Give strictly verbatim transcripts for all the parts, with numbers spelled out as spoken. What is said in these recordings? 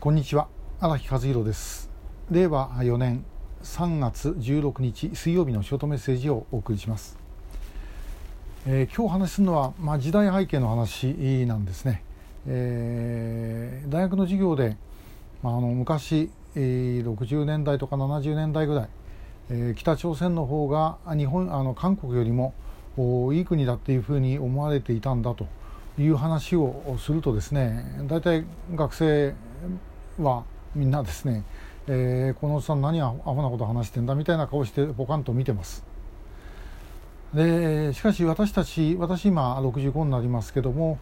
こんにちは、荒木和弘です。れいわよねんさんがつじゅうろくにち水曜日のショートメッセージをお送りします。えー、今日お話しするのは、まあ、時代背景の話なんですね。えー、大学の授業で、まあ、あの昔、えー、ろくじゅうねんだいとかななじゅうねんだいぐらい、えー、北朝鮮の方が日本あの韓国よりもいい国だっていうふうに思われていたんだという話をするとですね、大体学生はみんなですね、えー、このおっさん何アホなこと話してんだみたいな顔してポカンと見てます。でしかし私たち私今ろくじゅうごになりますけども、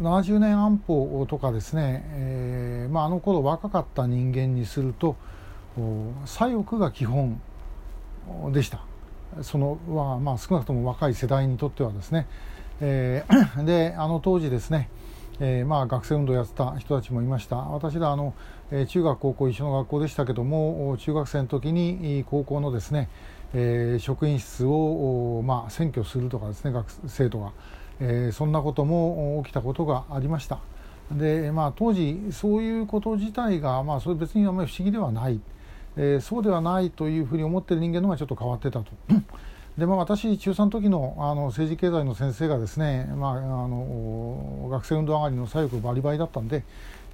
ななじゅうねん安保とかですね、えーまあ、あの頃若かった人間にすると左翼が基本でした。そのは、まあ、少なくとも若い世代にとってはですね、えー、であの当時ですね、えーまあ、学生運動やってた人たちもいました。私らあの中学高校一緒の学校でしたけども、中学生の時に高校のですね、えー、職員室を、まあ、占拠するとかですね、学生とか、えー、そんなことも起きたことがありました。で、まあ、当時そういうこと自体が、まあ、それ別にあんまり不思議ではない、えー、そうではないというふうに思っている人間の方がちょっと変わってたと。で、まあ、私中さんの時の、 あの政治経済の先生がですね、まあ、あの学生運動上がりの左翼バリバリだったんで、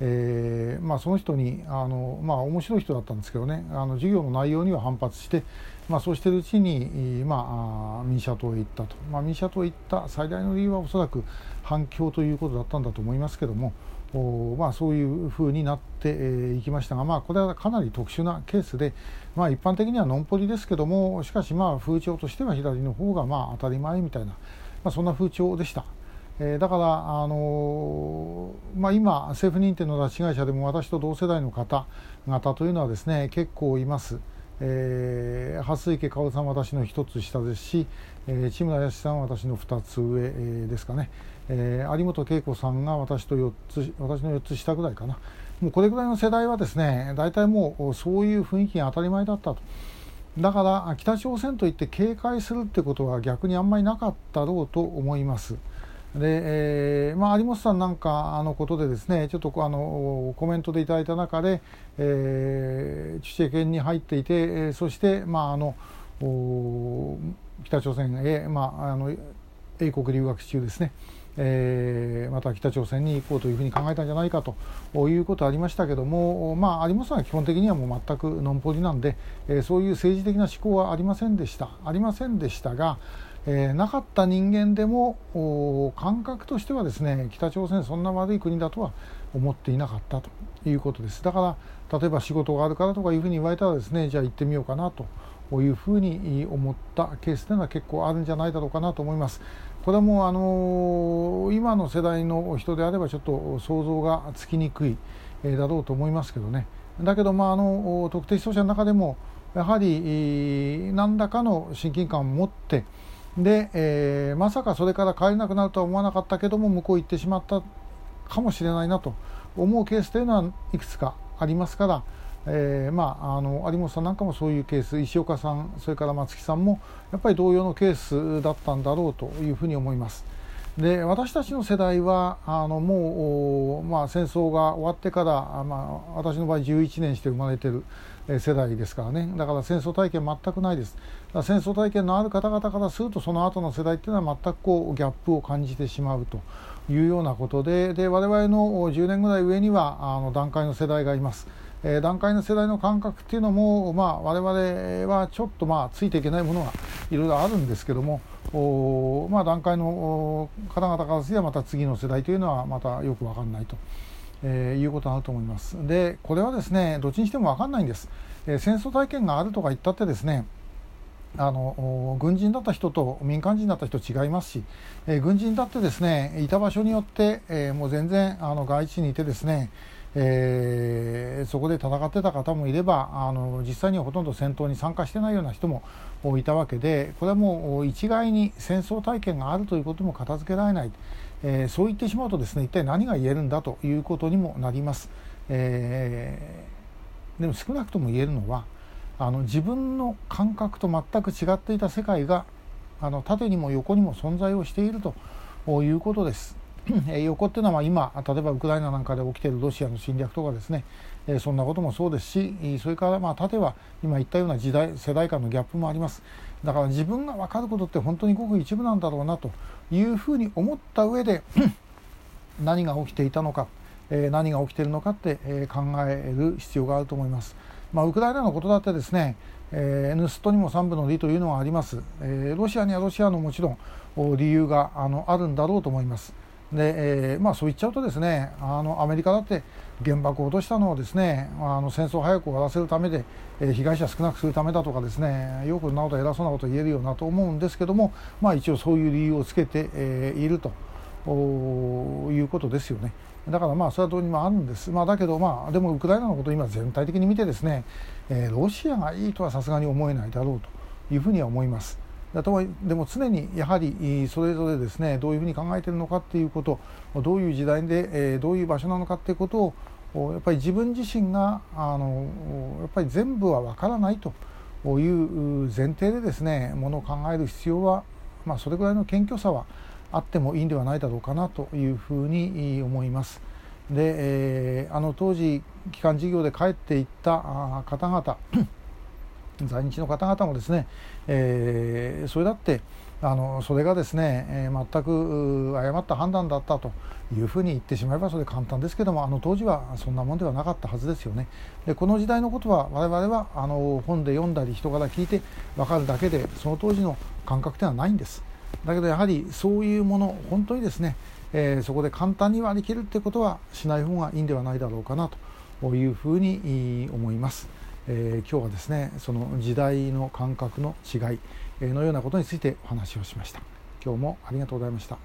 えーまあ、その人にあの、まあ、面白い人だったんですけどね、あの授業の内容には反発して、まあ、そうしているうちに、まあ、民社党へ行ったと、まあ、民社党へ行った最大の理由はおそらく反共ということだったんだと思いますけども、まあ、そういうふうになっていきましたが、まあ、これはかなり特殊なケースで、まあ、一般的にはノンポリですけども、しかしまあ風潮としては左の方がまあ当たり前みたいな、まあ、そんな風潮でした。えー、だから、あのーまあ、今政府認定の拉致被害者でも私と同世代の方々というのはですね結構います。えー、蓮池薫さんは私の一つ下ですし、えー、千村康さんは私の二つ上ですかね。えー、有本恵子さんが私とよっつ私のよっつ下ぐらいかな。もうこれぐらいの世代はですね大体もうそういう雰囲気が当たり前だったと。だから北朝鮮といって警戒するってことは逆にあんまりなかったろうと思います。で、えーまあ、有本さんなんかのことでですねちょっとあのコメントでいただいた中で、えー、チュチェ県に入っていて、そして、まあ、あの北朝鮮へ、まあ、あの英国留学中ですね、えー、また北朝鮮に行こうというふうに考えたんじゃないかということありましたけども、まあ、有本さんは基本的にはもう全くノンポリなんで、えー、そういう政治的な思考はありませんでしたありませんでしたが、えー、なかった人間でも感覚としてはですね北朝鮮そんな悪い国だとは思っていなかったということです。だから例えば仕事があるからとかいうふうに言われたらですねじゃあ行ってみようかなとこういうふうに思ったケースというのは結構あるんじゃないだろうかなと思います。これはもうあの今の世代の人であればちょっと想像がつきにくいだろうと思いますけどね。だけどまああの特定思想者の中でもやはり何らかの親近感を持ってで、えー、まさかそれから帰れなくなるとは思わなかったけども向こう行ってしまったかもしれないなと思うケースというのはいくつかありますから、えーまあ、あの有本さんなんかもそういうケース、石岡さんそれから松木さんもやっぱり同様のケースだったんだろうというふうに思います。で私たちの世代はあのもう、まあ、戦争が終わってから、まあ、私の場合じゅういちねんして生まれている世代ですからね。だから戦争体験全くないです。戦争体験のある方々からするとその後の世代っていうのは全くこうギャップを感じてしまうというようなことで、で我々のじゅうねんぐらい上にはあの団塊の世代がいます。えー、団塊の世代の感覚っていうのも、まあ、我々はちょっとまあついていけないものがいろいろあるんですけども、お、まあ、団塊の方々からすればまた次の世代というのはまたよく分かんないと、えー、いうことになると思います。でこれはですねどっちにしても分かんないんです。えー、戦争体験があるとか言ったってですねあの軍人だった人と民間人だった人違いますし、えー、軍人だってですねいた場所によって、えー、もう全然あの外地にいてですね、えー、そこで戦ってた方もいればあの実際にはほとんど戦闘に参加してないような人もいたわけで、これはもう一概に戦争体験があるということも片付けられない、えー、そう言ってしまうとですね一体何が言えるんだということにもなります。えー、でも少なくとも言えるのはあの自分の感覚と全く違っていた世界があの縦にも横にも存在をしているということです。横っていうのは今例えばウクライナなんかで起きているロシアの侵略とかですね、そんなこともそうですし、それからまあ縦は今言ったような時代世代間のギャップもあります。だから自分が分かることって本当にごく一部なんだろうなというふうに思った上で何が起きていたのか、何が起きているのかって考える必要があると思います。まあ、ウクライナのことだってですね、えー、ヌストにも三部の理というのはあります。えー、ロシアにはロシアのもちろん理由が あ, のあるんだろうと思います。で、えーまあ、そう言っちゃうとですね、あのアメリカだって原爆を落としたのをですね、あの戦争を早く終わらせるためで、えー、被害者少なくするためだとかですね、よくなおと偉そうなこと言えるようなと思うんですけども、まあ、一応そういう理由をつけて、えー、いるということですよね。だからまあそれはどうにもあるんです。まあ、だけどまあでもウクライナのことを今全体的に見てですね、えー、ロシアがいいとはさすがに思えないだろうというふうには思います。だとでも常にやはりそれぞれですね、どういうふうに考えているのかっていうこと、どういう時代で、えー、どういう場所なのかっていうことをやっぱり自分自身があのやっぱり全部はわからないという前提でですね、ものを考える必要は、まあ、それぐらいの謙虚さはあってもいいんではないだろうかなというふうに思います。で、えー、あの当時帰還事業で帰っていった方々在日の方々もですね、えー、それだってあのそれがですね、えー、全く誤った判断だったというふうに言ってしまえばそれ簡単ですけども、あの当時はそんなもんではなかったはずですよね。でこの時代のことは我々はあの本で読んだり人から聞いて分かるだけで、その当時の感覚ではないんです。だけどやはりそういうもの本当にですね、えー、そこで簡単に割り切るってことはしない方がいいんではないだろうかなというふうに思います。えー、今日はですね、その時代の感覚の違いのようなことについてお話をしました。今日もありがとうございました。